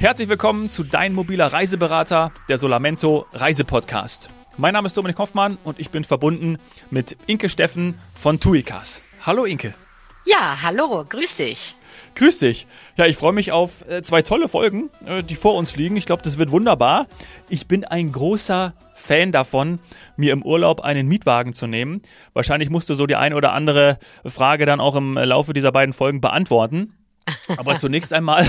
Herzlich willkommen zu Dein mobiler Reiseberater, der Solamento Reisepodcast. Mein Name ist Dominik Hoffmann und ich bin verbunden mit Inke Steffen von TUI CARS. Hallo Inke. Ja, hallo, grüß dich. Grüß dich. Ja, ich freue mich auf zwei tolle Folgen, die vor uns liegen. Ich glaube, das wird wunderbar. Ich bin ein großer Fan davon, mir im Urlaub einen Mietwagen zu nehmen. Wahrscheinlich musste so die ein oder andere Frage dann auch im Laufe dieser beiden Folgen beantworten. Aber zunächst einmal,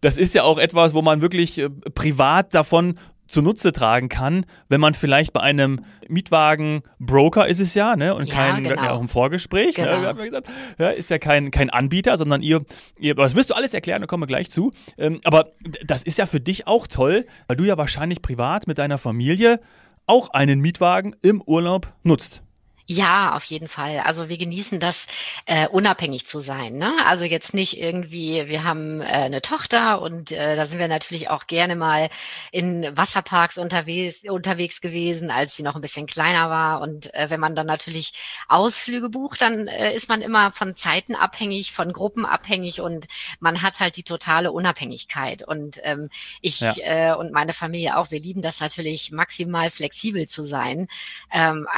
das ist ja auch etwas, wo man wirklich privat davon zunutze tragen kann, wenn man vielleicht bei einem Mietwagen-Broker ist es ja, ne? Und ja, kein, genau. Wir hatten ja auch im Vorgespräch, genau. Ne? Wir haben ja gesagt, ja, ist ja kein Anbieter, sondern ihr, das wirst du alles erklären, da kommen wir gleich zu. Aber das ist ja für dich auch toll, weil du ja wahrscheinlich privat mit deiner Familie auch einen Mietwagen im Urlaub nutzt. Ja, auf jeden Fall. Also wir genießen das, unabhängig zu sein, ne? Also jetzt nicht irgendwie, wir haben eine Tochter und da sind wir natürlich auch gerne mal in Wasserparks unterwegs gewesen, als sie noch ein bisschen kleiner war. Und wenn man dann natürlich Ausflüge bucht, dann ist man immer von Zeiten abhängig, von Gruppen abhängig und man hat halt die totale Unabhängigkeit. Und ich und meine Familie auch, wir lieben das natürlich, maximal flexibel zu sein.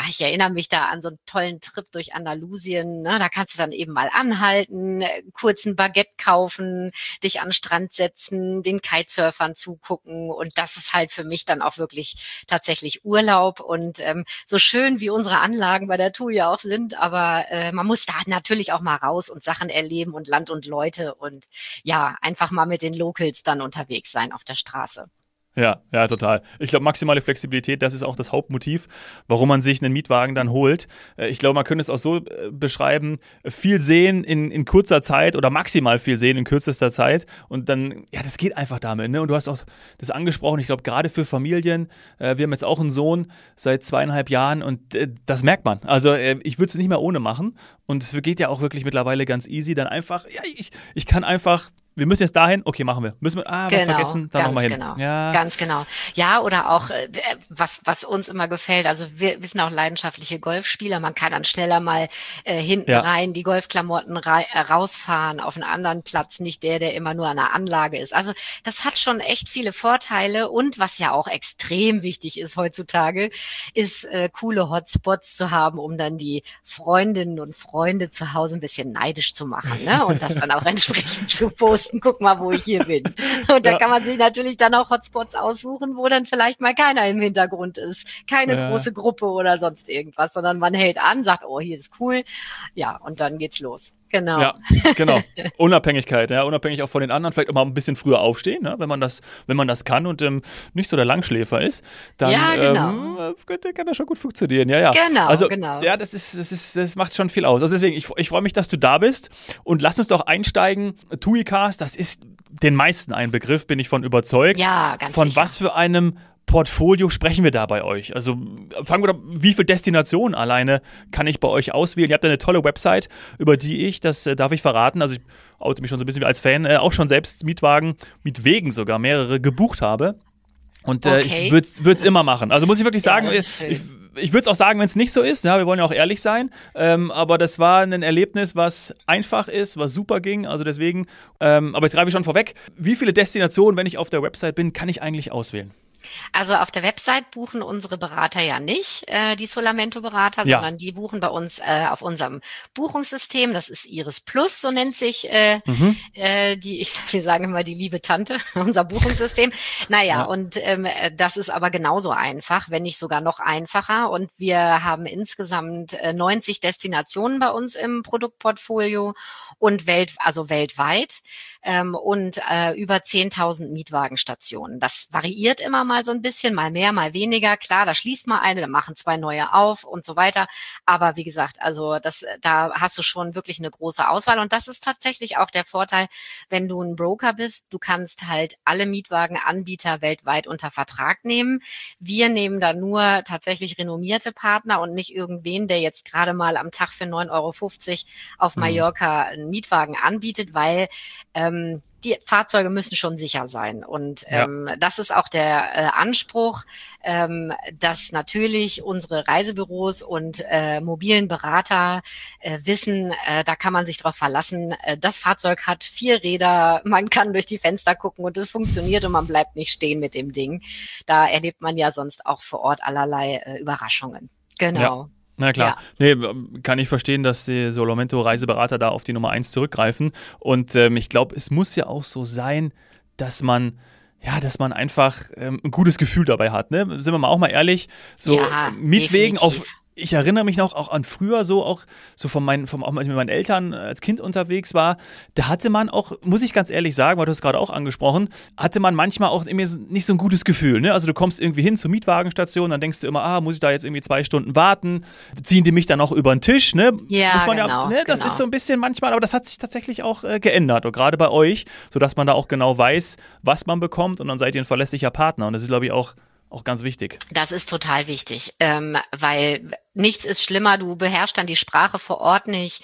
Ich erinnere mich da an so einen tollen Trip durch Andalusien, ne? Da kannst du dann eben mal anhalten, kurz ein Baguette kaufen, dich an den Strand setzen, den Kitesurfern zugucken und das ist halt für mich dann auch wirklich tatsächlich Urlaub und so schön wie unsere Anlagen bei der TUI auch sind, aber man muss da natürlich auch mal raus und Sachen erleben und Land und Leute und ja, einfach mal mit den Locals dann unterwegs sein auf der Straße. Ja, total. Ich glaube, maximale Flexibilität, das ist auch das Hauptmotiv, warum man sich einen Mietwagen dann holt. Ich glaube, man könnte es auch so beschreiben, viel sehen in kurzer Zeit oder maximal viel sehen in kürzester Zeit und dann, ja, das geht einfach damit, ne? Und du hast auch das angesprochen, ich glaube, gerade für Familien, wir haben jetzt auch einen Sohn seit 2,5 Jahren und das merkt man. Also ich würde es nicht mehr ohne machen und es geht ja auch wirklich mittlerweile ganz easy, dann einfach, ja, ich kann einfach... Wir müssen jetzt dahin, okay, machen wir. Müssen wir, was vergessen, dann nochmal hin. Genau. Ja. Ganz genau. Ja, oder auch, was uns immer gefällt, also wir sind auch leidenschaftliche Golfspieler, man kann dann schneller mal hinten rein die Golfklamotten rausfahren, auf einen anderen Platz, nicht der immer nur an der Anlage ist. Also das hat schon echt viele Vorteile und was ja auch extrem wichtig ist heutzutage, ist coole Hotspots zu haben, um dann die Freundinnen und Freunde zu Hause ein bisschen neidisch zu machen, ne? Und das dann auch entsprechend zu posten. Guck mal, wo ich hier bin. Und da kann man sich natürlich dann auch Hotspots aussuchen, wo dann vielleicht mal keiner im Hintergrund ist. Keine große Gruppe oder sonst irgendwas, sondern man hält an, sagt, oh, hier ist cool. Ja, und dann geht's los. Genau. Ja, genau. Unabhängigkeit, ja, unabhängig auch von den anderen. Vielleicht auch mal ein bisschen früher aufstehen, ne? wenn man das kann und nicht so der Langschläfer ist, dann kann das schon gut funktionieren. Ja. Genau, also, genau. Ja, das macht schon viel aus. Also deswegen, ich freue mich, dass du da bist und lass uns doch einsteigen. TUI CARS, das ist den meisten ein Begriff, bin ich von überzeugt. Ja, ganz von sicher. Was für einem Portfolio sprechen wir da bei euch? Also fangen wir doch, wie viele Destinationen alleine kann ich bei euch auswählen? Ihr habt ja eine tolle Website, über die ich, das darf ich verraten, also ich oute mich schon so ein bisschen als Fan, auch schon selbst Mietwagen sogar mehrere gebucht habe und ich würde es immer machen. Also muss ich wirklich sagen, ich würde es auch sagen, wenn es nicht so ist, ja, wir wollen ja auch ehrlich sein, aber das war ein Erlebnis, was einfach ist, was super ging, also deswegen, aber jetzt greife ich schon vorweg, wie viele Destinationen, wenn ich auf der Website bin, kann ich eigentlich auswählen? Also auf der Website buchen unsere Berater ja nicht, die Solamento-Berater, sondern die buchen bei uns auf unserem Buchungssystem. Das ist Iris Plus, so nennt sich wir sagen immer die liebe Tante, unser Buchungssystem. Und das ist aber genauso einfach, wenn nicht sogar noch einfacher. Und wir haben insgesamt 90 Destinationen bei uns im Produktportfolio und weltweit. Und über 10.000 Mietwagenstationen. Das variiert immer mal so ein bisschen, mal mehr, mal weniger. Klar, da schließt mal eine, da machen 2 neue auf und so weiter. Aber wie gesagt, also da hast du schon wirklich eine große Auswahl. Und das ist tatsächlich auch der Vorteil, wenn du ein Broker bist. Du kannst halt alle Mietwagenanbieter weltweit unter Vertrag nehmen. Wir nehmen da nur tatsächlich renommierte Partner und nicht irgendwen, der jetzt gerade mal am Tag für 9,50 € auf Mallorca einen Mietwagen anbietet, weil die Fahrzeuge müssen schon sicher sein. Und das ist auch der Anspruch, dass natürlich unsere Reisebüros und mobilen Berater wissen, da kann man sich drauf verlassen. Das Fahrzeug hat 4 Räder, man kann durch die Fenster gucken und es funktioniert und man bleibt nicht stehen mit dem Ding. Da erlebt man ja sonst auch vor Ort allerlei Überraschungen. Genau. Ja. Na klar, ja. Nee, kann ich verstehen, dass die Solamento-Reiseberater da auf die Nummer 1 zurückgreifen. Und ich glaube, es muss ja auch so sein, dass man einfach ein gutes Gefühl dabei hat. Ne? Sind wir mal auch mal ehrlich, so ja, mitwegen definitiv. Ich erinnere mich noch auch an früher so, auch so als ich mit meinen Eltern als Kind unterwegs war, da hatte man auch, muss ich ganz ehrlich sagen, weil du es gerade auch angesprochen, hatte man manchmal auch irgendwie nicht so ein gutes Gefühl. Ne? Also du kommst irgendwie hin zur Mietwagenstation, dann denkst du immer, muss ich da jetzt irgendwie 2 Stunden warten? Ziehen die mich dann auch über den Tisch? Ne? Ja, muss man genau, ne? Das ist so ein bisschen manchmal, aber das hat sich tatsächlich auch geändert, und gerade bei euch, sodass man da auch genau weiß, was man bekommt, und dann seid ihr ein verlässlicher Partner, und das ist, glaube ich, auch ganz wichtig. Das ist total wichtig, weil nichts ist schlimmer, du beherrschst dann die Sprache vor Ort nicht,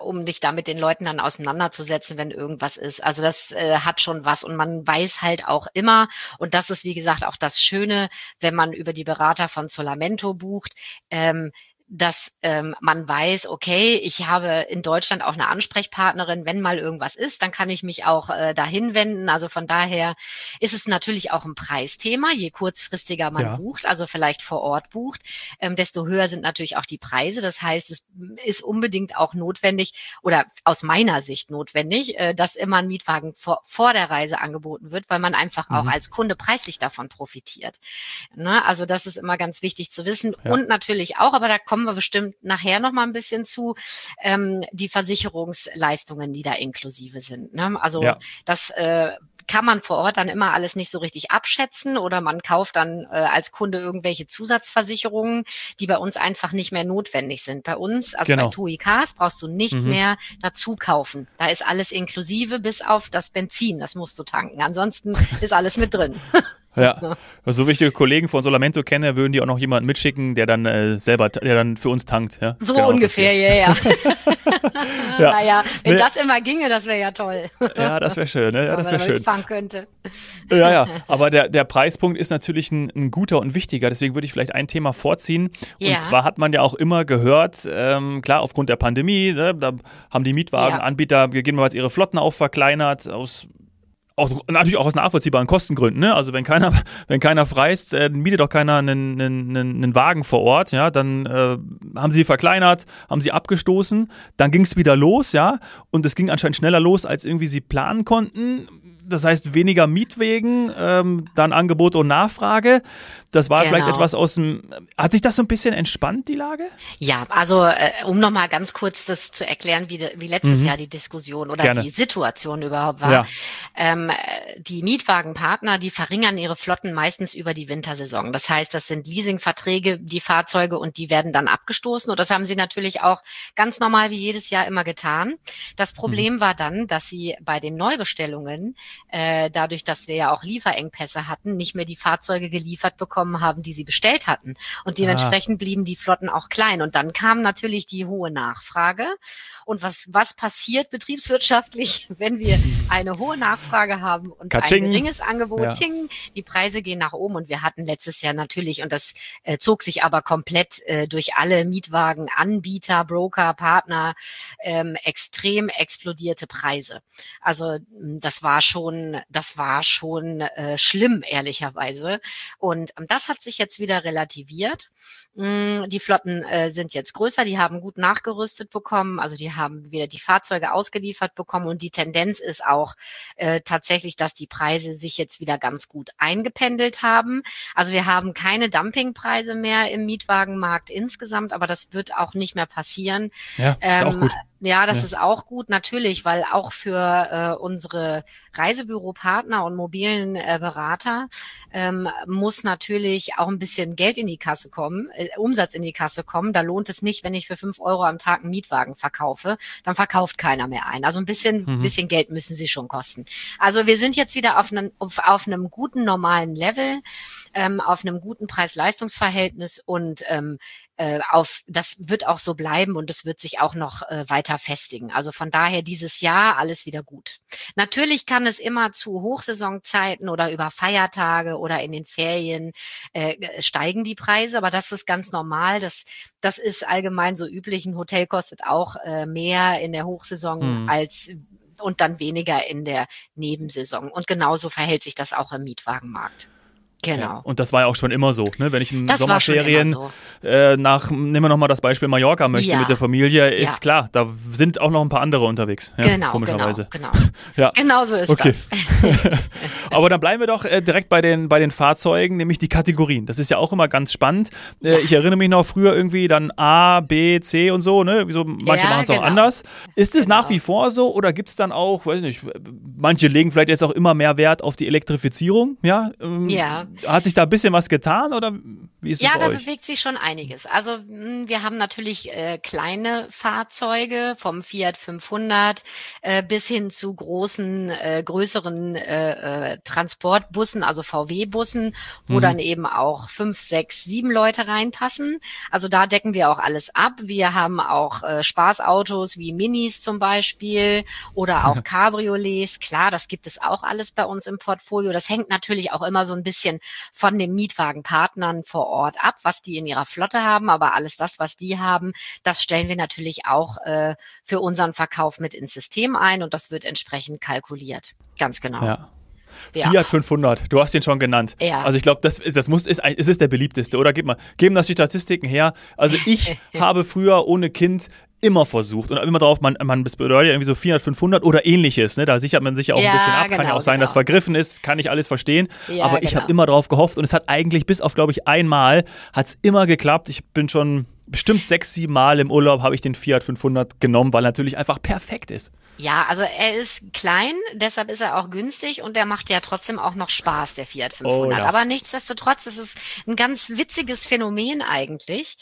um dich da mit den Leuten dann auseinanderzusetzen, wenn irgendwas ist. Also das hat schon was, und man weiß halt auch immer, und das ist wie gesagt auch das Schöne, wenn man über die Berater von Solamento bucht, dass man weiß, okay, ich habe in Deutschland auch eine Ansprechpartnerin, wenn mal irgendwas ist, dann kann ich mich auch dahin wenden. Also von daher ist es natürlich auch ein Preisthema. Je kurzfristiger man bucht, also vielleicht vor Ort bucht, desto höher sind natürlich auch die Preise. Das heißt, es ist unbedingt auch notwendig, oder aus meiner Sicht notwendig, dass immer ein Mietwagen vor der Reise angeboten wird, weil man einfach auch als Kunde preislich davon profitiert. Ne? Also das ist immer ganz wichtig zu wissen. Ja. Und natürlich auch, aber da kommen wir bestimmt nachher noch mal ein bisschen zu, die Versicherungsleistungen, die da inklusive sind. Ne? Also das kann man vor Ort dann immer alles nicht so richtig abschätzen, oder man kauft dann als Kunde irgendwelche Zusatzversicherungen, die bei uns einfach nicht mehr notwendig sind. Bei uns, also bei TUI CARS, brauchst du nichts mehr dazu kaufen. Da ist alles inklusive, bis auf das Benzin, das musst du tanken. Ansonsten ist alles mit drin. Ja, so wichtige Kollegen von Solamento kenne, würden die auch noch jemanden mitschicken, der dann der dann für uns tankt. Ja? So genau, ungefähr, ja. Naja, wenn das immer ginge, das wäre ja toll. Ja, das wäre schön, ne? Ja, das wäre schön. Fahren könnte. Ja, aber der Preispunkt ist natürlich ein guter und wichtiger, deswegen würde ich vielleicht ein Thema vorziehen. Und zwar hat man ja auch immer gehört, klar, aufgrund der Pandemie, ne, da haben die Mietwagenanbieter gegebenenfalls ihre Flotten auch verkleinert, natürlich auch aus nachvollziehbaren Kostengründen, ne? Also wenn keiner freist, mietet doch keiner einen Wagen vor Ort, ja, dann haben sie verkleinert, haben sie abgestoßen, dann ging es wieder los, ja, und es ging anscheinend schneller los, als irgendwie sie planen konnten. Das heißt, weniger Mietwegen, dann Angebot und Nachfrage. Das war vielleicht etwas hat sich das so ein bisschen entspannt, die Lage? Ja, also um nochmal ganz kurz das zu erklären, wie letztes Jahr die Diskussion oder die Situation überhaupt war. Ja. Die Mietwagenpartner, die verringern ihre Flotten meistens über die Wintersaison. Das heißt, das sind Leasingverträge, die Fahrzeuge, und die werden dann abgestoßen. Und das haben sie natürlich auch ganz normal wie jedes Jahr immer getan. Das Problem war dann, dass sie bei den Neubestellungen dadurch, dass wir ja auch Lieferengpässe hatten, nicht mehr die Fahrzeuge geliefert bekommen haben, die sie bestellt hatten. Und dementsprechend blieben die Flotten auch klein. Und dann kam natürlich die hohe Nachfrage. Und was passiert betriebswirtschaftlich, wenn wir eine hohe Nachfrage haben und ein geringes Angebot? Ja. Ting, die Preise gehen nach oben. Und wir hatten letztes Jahr natürlich, und das zog sich aber komplett durch alle Mietwagenanbieter, Broker, Partner, extrem explodierte Preise. Also das war schon schlimm, ehrlicherweise. Und das hat sich jetzt wieder relativiert. Die Flotten sind jetzt größer, die haben gut nachgerüstet bekommen, also die haben wieder die Fahrzeuge ausgeliefert bekommen, und die Tendenz ist auch tatsächlich, dass die Preise sich jetzt wieder ganz gut eingependelt haben. Also wir haben keine Dumpingpreise mehr im Mietwagenmarkt insgesamt, aber das wird auch nicht mehr passieren. Ja, ist auch gut. Ja, das ist auch gut, natürlich, weil auch für unsere Reisebüropartner und mobilen Berater muss natürlich auch ein bisschen Geld in die Kasse kommen, Umsatz in die Kasse kommen. Da lohnt es nicht, wenn ich für 5 Euro am Tag einen Mietwagen verkaufe, dann verkauft keiner mehr einen. Also ein bisschen Geld müssen sie schon kosten. Also wir sind jetzt wieder auf einem guten, normalen Level. auf einem guten Preis-Leistungs-Verhältnis und das wird auch so bleiben und es wird sich auch noch weiter festigen. Also von daher dieses Jahr alles wieder gut. Natürlich kann es immer zu Hochsaisonzeiten oder über Feiertage oder in den Ferien steigen die Preise, aber das ist ganz normal. Das ist allgemein so üblich. Ein Hotel kostet auch mehr in der Hochsaison als und dann weniger in der Nebensaison. Und genauso verhält sich das auch im Mietwagenmarkt. Genau. Ja, und das war ja auch schon immer so, ne? Wenn ich in Sommerferien nehmen wir nochmal das Beispiel Mallorca möchte mit der Familie, ist klar, da sind auch noch ein paar andere unterwegs. Ja, komischerweise. Genau. Ja. Genau so ist das. Aber dann bleiben wir doch direkt bei den Fahrzeugen, nämlich die Kategorien. Das ist ja auch immer ganz spannend. Ich erinnere mich noch früher irgendwie dann A, B, C und so, ne? Wieso, manche machen es auch anders. Ist es nach wie vor so oder gibt es dann auch, weiß nicht, manche legen vielleicht jetzt auch immer mehr Wert auf die Elektrifizierung, ja? Hat sich da ein bisschen was getan oder wie ist es bei euch? Ja, da bewegt sich schon einiges. Also wir haben natürlich kleine Fahrzeuge vom Fiat 500 bis hin zu großen, größeren Transportbussen, also VW-Bussen, wo dann eben auch 5, 6, 7 Leute reinpassen. Also da decken wir auch alles ab. Wir haben auch Spaßautos wie Minis zum Beispiel oder auch Cabriolets. Klar, das gibt es auch alles bei uns im Portfolio. Das hängt natürlich auch immer so ein bisschen von den Mietwagenpartnern vor Ort ab, was die in ihrer Flotte haben, aber alles das, was die haben, das stellen wir natürlich auch für unseren Verkauf mit ins System ein und das wird entsprechend kalkuliert. Ganz genau. Ja. Fiat 500, du hast ihn schon genannt. Ja. Also ich glaube, es ist der beliebteste, oder? Geben das die Statistiken her. Also ich habe früher ohne Kind immer versucht und immer drauf, man bedeutet irgendwie so 400, 500 oder ähnliches, ne? Da sichert man sich ja auch ein bisschen ab, kann ja auch sein, dass vergriffen ist, kann ich alles verstehen, aber ich habe immer drauf gehofft und es hat eigentlich bis auf, glaube ich, einmal hat es immer geklappt. Ich bin schon bestimmt 6, 7 Mal im Urlaub habe ich den Fiat 500 genommen, weil er natürlich einfach perfekt ist. Ja, also er ist klein, deshalb ist er auch günstig und er macht ja trotzdem auch noch Spaß, der Fiat 500. Aber nichtsdestotrotz ist es ein ganz witziges Phänomen eigentlich.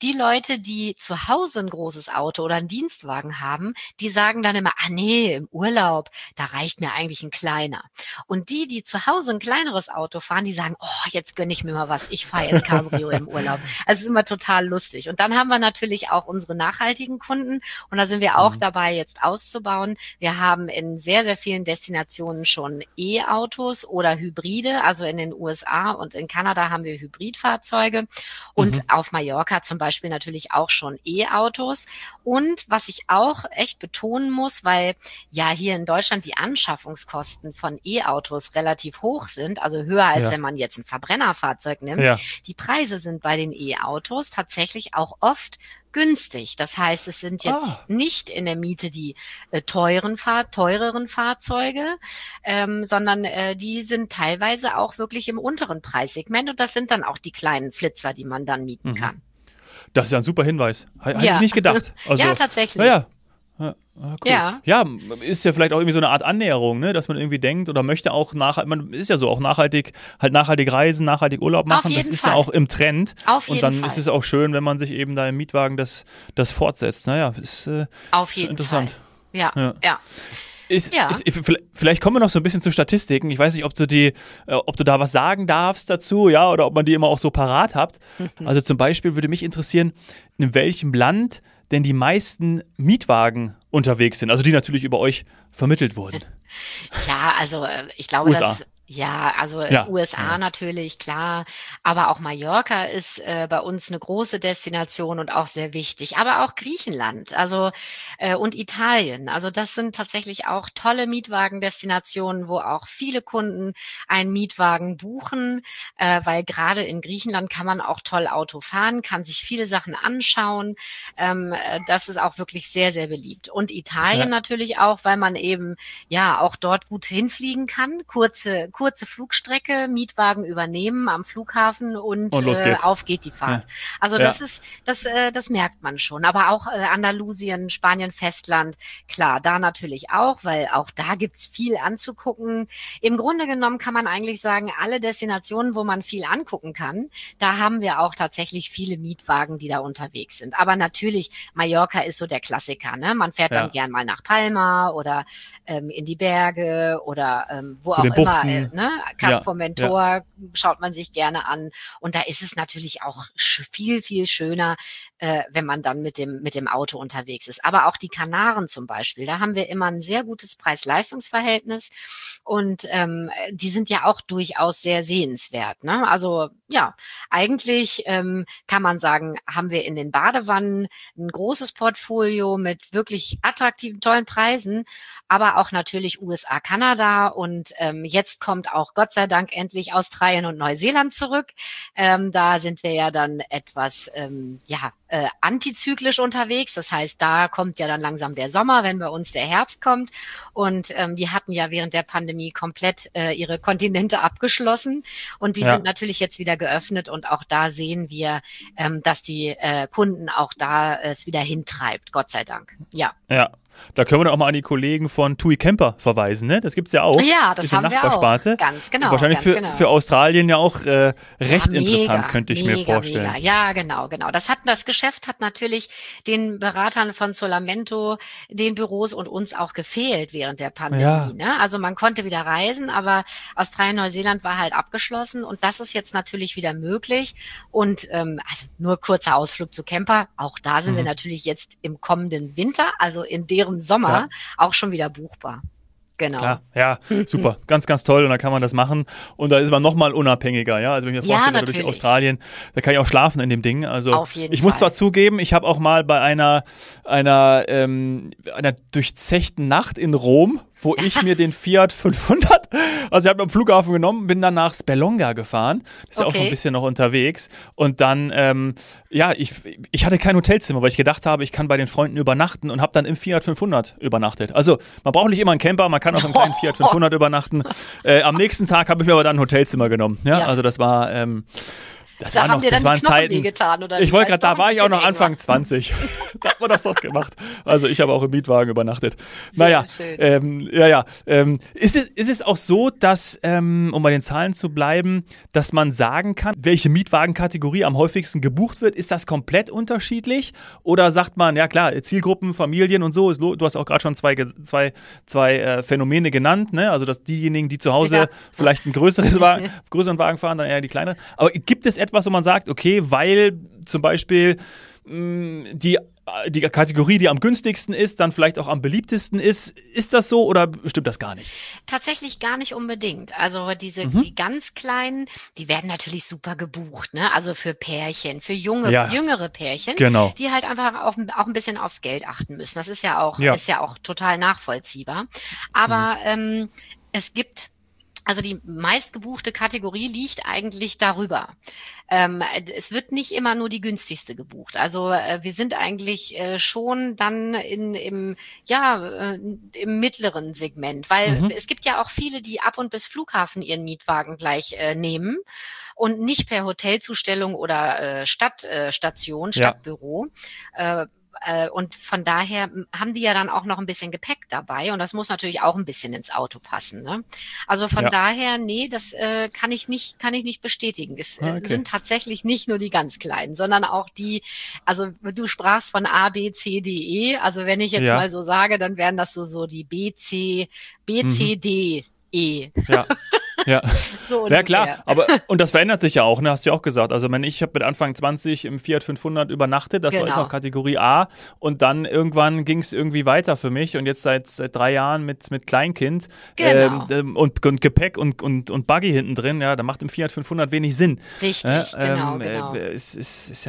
Die Leute, die zu Hause ein großes Auto oder einen Dienstwagen haben, die sagen dann immer, nee, im Urlaub, da reicht mir eigentlich ein kleiner. Und die, die zu Hause ein kleineres Auto fahren, die sagen, jetzt gönne ich mir mal was, ich fahre jetzt Cabrio im Urlaub. Also es ist immer total lustig. Und dann haben wir natürlich auch unsere nachhaltigen Kunden und da sind wir auch dabei, jetzt auszubauen. Wir haben in sehr, sehr vielen Destinationen schon E-Autos oder Hybride, also in den USA und in Kanada haben wir Hybridfahrzeuge und auf Mallorca zum Beispiel natürlich auch schon E-Autos. Und was ich auch echt betonen muss, weil ja hier in Deutschland die Anschaffungskosten von E-Autos relativ hoch sind, also höher als wenn man jetzt ein Verbrennerfahrzeug nimmt. Ja. Die Preise sind bei den E-Autos tatsächlich auch oft günstig. Das heißt, es sind jetzt nicht in der Miete die teureren Fahrzeuge, sondern die sind teilweise auch wirklich im unteren Preissegment und das sind dann auch die kleinen Flitzer, die man dann mieten kann. Das ist ja ein super Hinweis. Hätte ich nicht gedacht. Also, ja, tatsächlich. Cool. Ja, ist ja vielleicht auch irgendwie so eine Art Annäherung, ne? Dass man irgendwie denkt oder möchte auch nachhaltig reisen, nachhaltig Urlaub machen. Das ist ja auch im Trend. Und dann ist es auch schön, wenn man sich eben da im Mietwagen das fortsetzt. Naja, ist interessant. Ja. Vielleicht kommen wir noch so ein bisschen zu Statistiken. Ich weiß nicht, ob du da was sagen darfst dazu, ja, oder ob man die immer auch so parat habt. Also zum Beispiel würde mich interessieren, in welchem Land denn die meisten Mietwagen unterwegs sind, also die natürlich über euch vermittelt wurden. Ja, also ich glaube, USA. USA natürlich, klar. Aber auch Mallorca ist bei uns eine große Destination und auch sehr wichtig. Aber auch Griechenland, also und Italien. Also das sind tatsächlich auch tolle Mietwagendestinationen, wo auch viele Kunden einen Mietwagen buchen, weil gerade in Griechenland kann man auch toll Auto fahren, kann sich viele Sachen anschauen. Das ist auch wirklich sehr, sehr beliebt. Und Italien natürlich auch, weil man eben auch dort gut hinfliegen kann, kurze Flugstrecke, Mietwagen übernehmen am Flughafen und auf geht die Fahrt. Ja. Also das merkt man schon. Aber auch Andalusien, Spanien, Festland, klar, da natürlich auch, weil auch da gibt's viel anzugucken. Im Grunde genommen kann man eigentlich sagen, alle Destinationen, wo man viel angucken kann, da haben wir auch tatsächlich viele Mietwagen, die da unterwegs sind. Aber natürlich, Mallorca ist so der Klassiker, ne? Man fährt dann gern mal nach Palma oder in die Berge oder wo zu auch immer. sind. Ne? Kampf vom Mentor schaut man sich gerne an. Und da ist es natürlich auch viel, viel schöner, wenn man dann mit dem Auto unterwegs ist. Aber auch die Kanaren zum Beispiel, da haben wir immer ein sehr gutes Preis-Leistungs-Verhältnis und die sind ja auch durchaus sehr sehenswert. Ne? Also ja, eigentlich kann man sagen, haben wir in den Badewannen ein großes Portfolio mit wirklich attraktiven, tollen Preisen, aber auch natürlich USA, Kanada und jetzt kommt auch Gott sei Dank endlich Australien und Neuseeland zurück. Da sind wir ja dann etwas, antizyklisch unterwegs. Das heißt, da kommt ja dann langsam der Sommer, wenn bei uns der Herbst kommt. Und die hatten ja während der Pandemie komplett ihre Kontinente abgeschlossen. Und die sind natürlich jetzt wieder geöffnet. Und auch da sehen wir, dass die Kunden auch da es wieder hintreibt. Gott sei Dank. Ja. Ja. Da können wir doch auch mal an die Kollegen von TUI Camper verweisen, ne? Das gibt's ja auch. Ja, das haben wir auch. Ganz genau. Und wahrscheinlich ganz für Australien ja auch recht interessant, könnte ich mir vorstellen. Mega. Ja, genau. Das Geschäft hat natürlich den Beratern von Solamento, den Büros und uns auch gefehlt während der Pandemie. Ja. Ne? Also man konnte wieder reisen, aber Australien, Neuseeland war halt abgeschlossen und das ist jetzt natürlich wieder möglich. Und also nur kurzer Ausflug zu Camper. Auch da sind wir natürlich jetzt im kommenden Winter, also in deren Sommer auch schon wieder buchbar. Genau. Klar, ja, super. Ganz, ganz toll. Und da kann man das machen. Und da ist man nochmal unabhängiger. Ja? Also wenn ich mir vorstelle, durch Australien, da kann ich auch schlafen in dem Ding. Also auf jeden Fall. Muss zwar zugeben, ich habe auch mal bei einer durchzechten Nacht in Rom, wo ich mir den Fiat 500, also ich habe ihn am Flughafen genommen, bin dann nach Spelonga gefahren, das ist ja auch schon ein bisschen noch unterwegs und dann, ich hatte kein Hotelzimmer, weil ich gedacht habe, ich kann bei den Freunden übernachten und habe dann im Fiat 500 übernachtet. Also man braucht nicht immer einen Camper, man kann auch im kleinen Fiat 500 übernachten. Am nächsten Tag habe ich mir aber dann ein Hotelzimmer genommen. Ja, also das war... Das da waren noch, das waren Zeiten. Getan, oder? Ich wollte gerade, da war ich auch noch Anfang 20. Da hat man das doch gemacht. Also ich habe auch im Mietwagen übernachtet. Naja, Ist es auch so, dass, um bei den Zahlen zu bleiben, dass man sagen kann, welche Mietwagenkategorie am häufigsten gebucht wird? Ist das komplett unterschiedlich? Oder sagt man, ja klar, Zielgruppen, Familien und so, du hast auch gerade schon zwei Phänomene genannt, ne? Also dass diejenigen, die zu Hause vielleicht einen größeren Wagen fahren, dann eher die kleineren. Aber gibt es etwas, wo man sagt, okay, weil zum Beispiel die Kategorie, die am günstigsten ist, dann vielleicht auch am beliebtesten ist. Ist das so oder stimmt das gar nicht? Tatsächlich gar nicht unbedingt. Also die ganz Kleinen, die werden natürlich super gebucht, ne? Also für Pärchen, für jüngere Pärchen, die halt einfach auch ein bisschen aufs Geld achten müssen. Das ist ja auch, total nachvollziehbar. Aber es gibt... Also die meistgebuchte Kategorie liegt eigentlich darüber. Es wird nicht immer nur die günstigste gebucht. Also wir sind eigentlich schon dann im mittleren Segment, weil es gibt ja auch viele, die ab und bis Flughafen ihren Mietwagen gleich nehmen und nicht per Hotelzustellung oder Stadtstation, Stadtbüro. Und von daher haben die ja dann auch noch ein bisschen Gepäck dabei und das muss natürlich auch ein bisschen ins Auto passen. Ne? Also von daher, nee, das kann ich nicht bestätigen. Es sind tatsächlich nicht nur die ganz Kleinen, sondern auch die, also du sprachst von A, B, C, D, E. Also wenn ich jetzt mal so sage, dann wären das so die B, C, D, E. Ja. Ja, so ja klar, aber und das verändert sich ja auch, ne? Hast du ja auch gesagt. Also ich habe mit Anfang 20 im Fiat 500 übernachtet, das war jetzt noch Kategorie A und dann irgendwann ging es irgendwie weiter für mich und jetzt seit 3 Jahren mit Kleinkind und Gepäck und Buggy hinten drin, ja, da macht im Fiat 500 wenig Sinn. Richtig, genau. Ist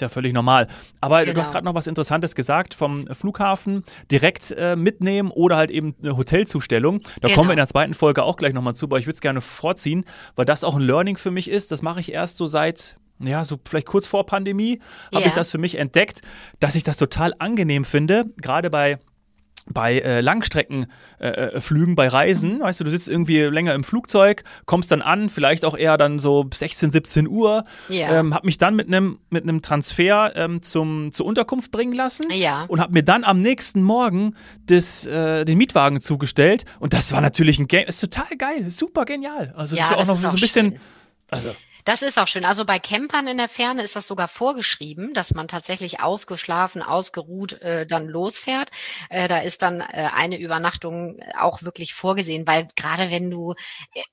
ja völlig normal. Aber du hast gerade noch was Interessantes gesagt, vom Flughafen direkt mitnehmen oder halt eben eine Hotelzustellung. Da kommen wir in der zweiten Folge auch gleich nochmal zu, aber ich würde es gerne vorziehen, weil das auch ein Learning für mich ist. Das mache ich erst so seit, so vielleicht kurz vor Pandemie, habe ich das für mich entdeckt, dass ich das total angenehm finde, gerade bei Langstreckenflügen, bei Reisen, weißt du, du sitzt irgendwie länger im Flugzeug, kommst dann an, vielleicht auch eher dann so 16, 17 Uhr, hab mich dann mit einem Transfer zur Unterkunft bringen lassen und hab mir dann am nächsten Morgen den Mietwagen zugestellt und das war natürlich ein Game, ist total geil, super genial, also das ist auch noch so ein bisschen, schön. Also Das ist auch schön. Also bei Campern in der Ferne ist das sogar vorgeschrieben, dass man tatsächlich ausgeschlafen, ausgeruht dann losfährt. Da ist dann eine Übernachtung auch wirklich vorgesehen, weil gerade wenn du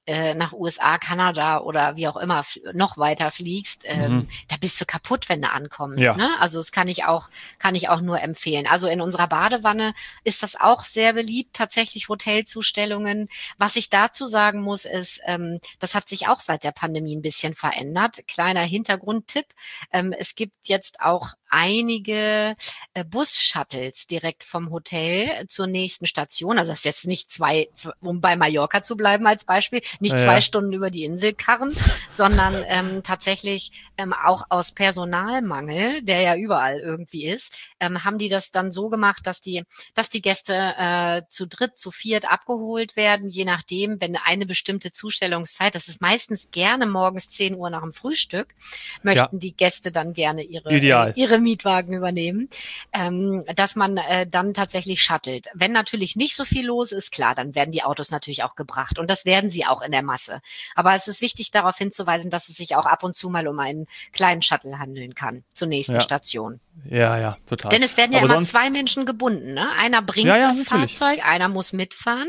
nach USA, Kanada oder wie auch immer noch weiter fliegst, da bist du kaputt, wenn du ankommst. Ja. Ne? Also das kann ich auch nur empfehlen. Also in unserer Badewanne ist das auch sehr beliebt, tatsächlich Hotelzustellungen. Was ich dazu sagen muss, ist, das hat sich auch seit der Pandemie ein bisschen verändert. Kleiner Hintergrundtipp. Es gibt jetzt auch einige Bus-Shuttles direkt vom Hotel zur nächsten Station. Also das ist jetzt nicht um bei Mallorca zu bleiben als Beispiel, nicht zwei Stunden über die Insel karren, sondern tatsächlich auch aus Personalmangel, der ja überall irgendwie ist, haben die das dann so gemacht, dass die Gäste zu dritt, zu viert abgeholt werden, je nachdem, wenn eine bestimmte Zustellungszeit, das ist meistens gerne morgens 10 Uhr nach dem Frühstück, möchten die Gäste dann gerne ihre Mietwagen übernehmen, dass man dann tatsächlich shuttelt. Wenn natürlich nicht so viel los ist, klar, dann werden die Autos natürlich auch gebracht und das werden sie auch in der Masse. Aber es ist wichtig, darauf hinzuweisen, dass es sich auch ab und zu mal um einen kleinen Shuttle handeln kann zur nächsten Station. Ja, ja, total. Denn es werden ja immer zwei Menschen gebunden, ne? Einer bringt das Fahrzeug, einer muss mitfahren,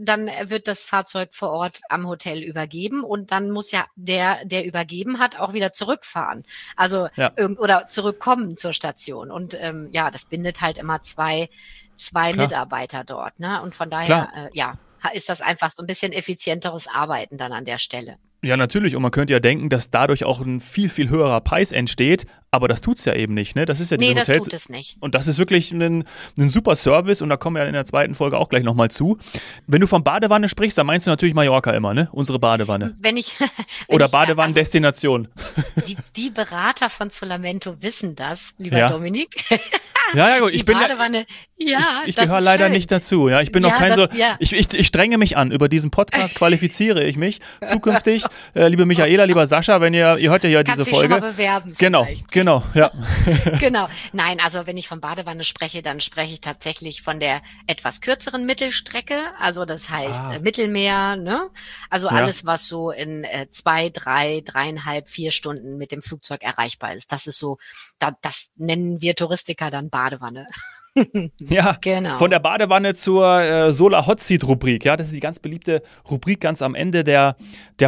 dann wird das Fahrzeug vor Ort am Hotel übergeben und dann muss ja der übergeben hat, auch wieder zurückfahren. Also oder zurückkommen zur Station. Und das bindet halt immer zwei Mitarbeiter dort, ne? Und von daher, ist das einfach so ein bisschen effizienteres Arbeiten dann an der Stelle. Ja, natürlich. Und man könnte ja denken, dass dadurch auch ein viel, viel höherer Preis entsteht. Aber das tut's ja eben nicht, ne? Das ist ja diese Hotels. Nee, das tut es nicht. Und das ist wirklich ein super Service. Und da kommen wir in der zweiten Folge auch gleich nochmal zu. Wenn du von Badewanne sprichst, dann meinst du natürlich Mallorca immer, ne? Unsere Badewanne. Oder Badewannendestination. Also, die Berater von Solamento wissen das, lieber Dominik. Ja, gut. Ich gehöre leider nicht dazu. Ja, ich bin noch kein Ich strenge mich an. Über diesen Podcast qualifiziere ich mich zukünftig. Liebe Michaela, lieber Sascha, wenn ihr hört ja diese Folge. Kannst du dich schon mal bewerben. Genau, ja. Genau. Nein, also wenn ich von Badewanne spreche, dann spreche ich tatsächlich von der etwas kürzeren Mittelstrecke. Also das heißt Mittelmeer, ne? Also alles, was so in 2, 3, 3,5, 4 Stunden mit dem Flugzeug erreichbar ist. Das ist so, das nennen wir Touristiker dann Badewanne. Ja, genau. Von der Badewanne zur Solar Hot Seat Rubrik. Ja, das ist die ganz beliebte Rubrik ganz am Ende der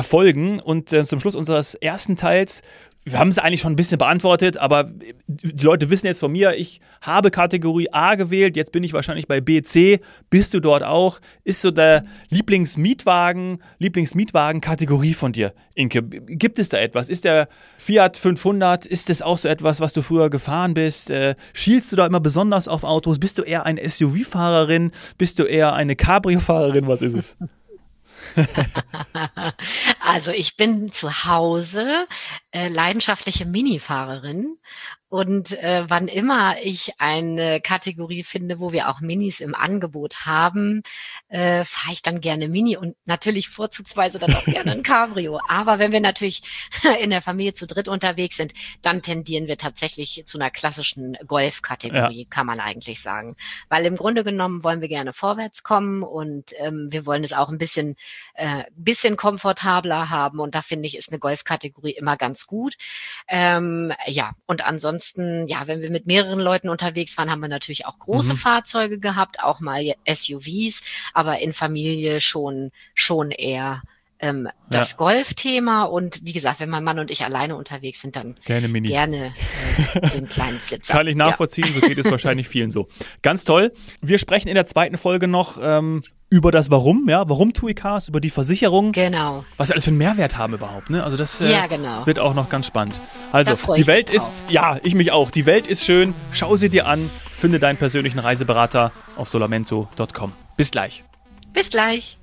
Folgen. Und zum Schluss unseres ersten Teils, wir haben es eigentlich schon ein bisschen beantwortet, aber die Leute wissen jetzt von mir, ich habe Kategorie A gewählt, jetzt bin ich wahrscheinlich bei B, C. Bist du dort auch? Ist so der Lieblingsmietwagen-Kategorie von dir, Inke? Gibt es da etwas? Ist der Fiat 500, ist das auch so etwas, was du früher gefahren bist? Schielst du da immer besonders auf Autos? Bist du eher eine SUV-Fahrerin? Bist du eher eine Cabrio-Fahrerin? Was ist es? Also ich bin zu Hause leidenschaftliche Mini-Fahrerin und wann immer ich eine Kategorie finde, wo wir auch Minis im Angebot haben, fahre ich dann gerne Mini und natürlich vorzugsweise dann auch gerne ein Cabrio. Aber wenn wir natürlich in der Familie zu dritt unterwegs sind, dann tendieren wir tatsächlich zu einer klassischen Golf-Kategorie, kann man eigentlich sagen. Weil im Grunde genommen wollen wir gerne vorwärts kommen und wir wollen es auch ein bisschen komfortabler haben und da finde ich, ist eine Golf-Kategorie immer ganz gut. Und ansonsten, wenn wir mit mehreren Leuten unterwegs waren, haben wir natürlich auch große Fahrzeuge gehabt, auch mal SUVs, aber in Familie schon eher das Golf-Thema und wie gesagt, wenn mein Mann und ich alleine unterwegs sind, dann gerne den kleinen Flitzer. Kann ich nachvollziehen, so geht es wahrscheinlich vielen so. Ganz toll. Wir sprechen in der zweiten Folge noch über das Warum, warum TUI CARS, über die Versicherung, was wir alles für einen Mehrwert haben überhaupt, ne? Also das wird auch noch ganz spannend. Also die Welt ist, ich mich auch, die Welt ist schön, schau sie dir an, finde deinen persönlichen Reiseberater auf solamento.com. Bis gleich.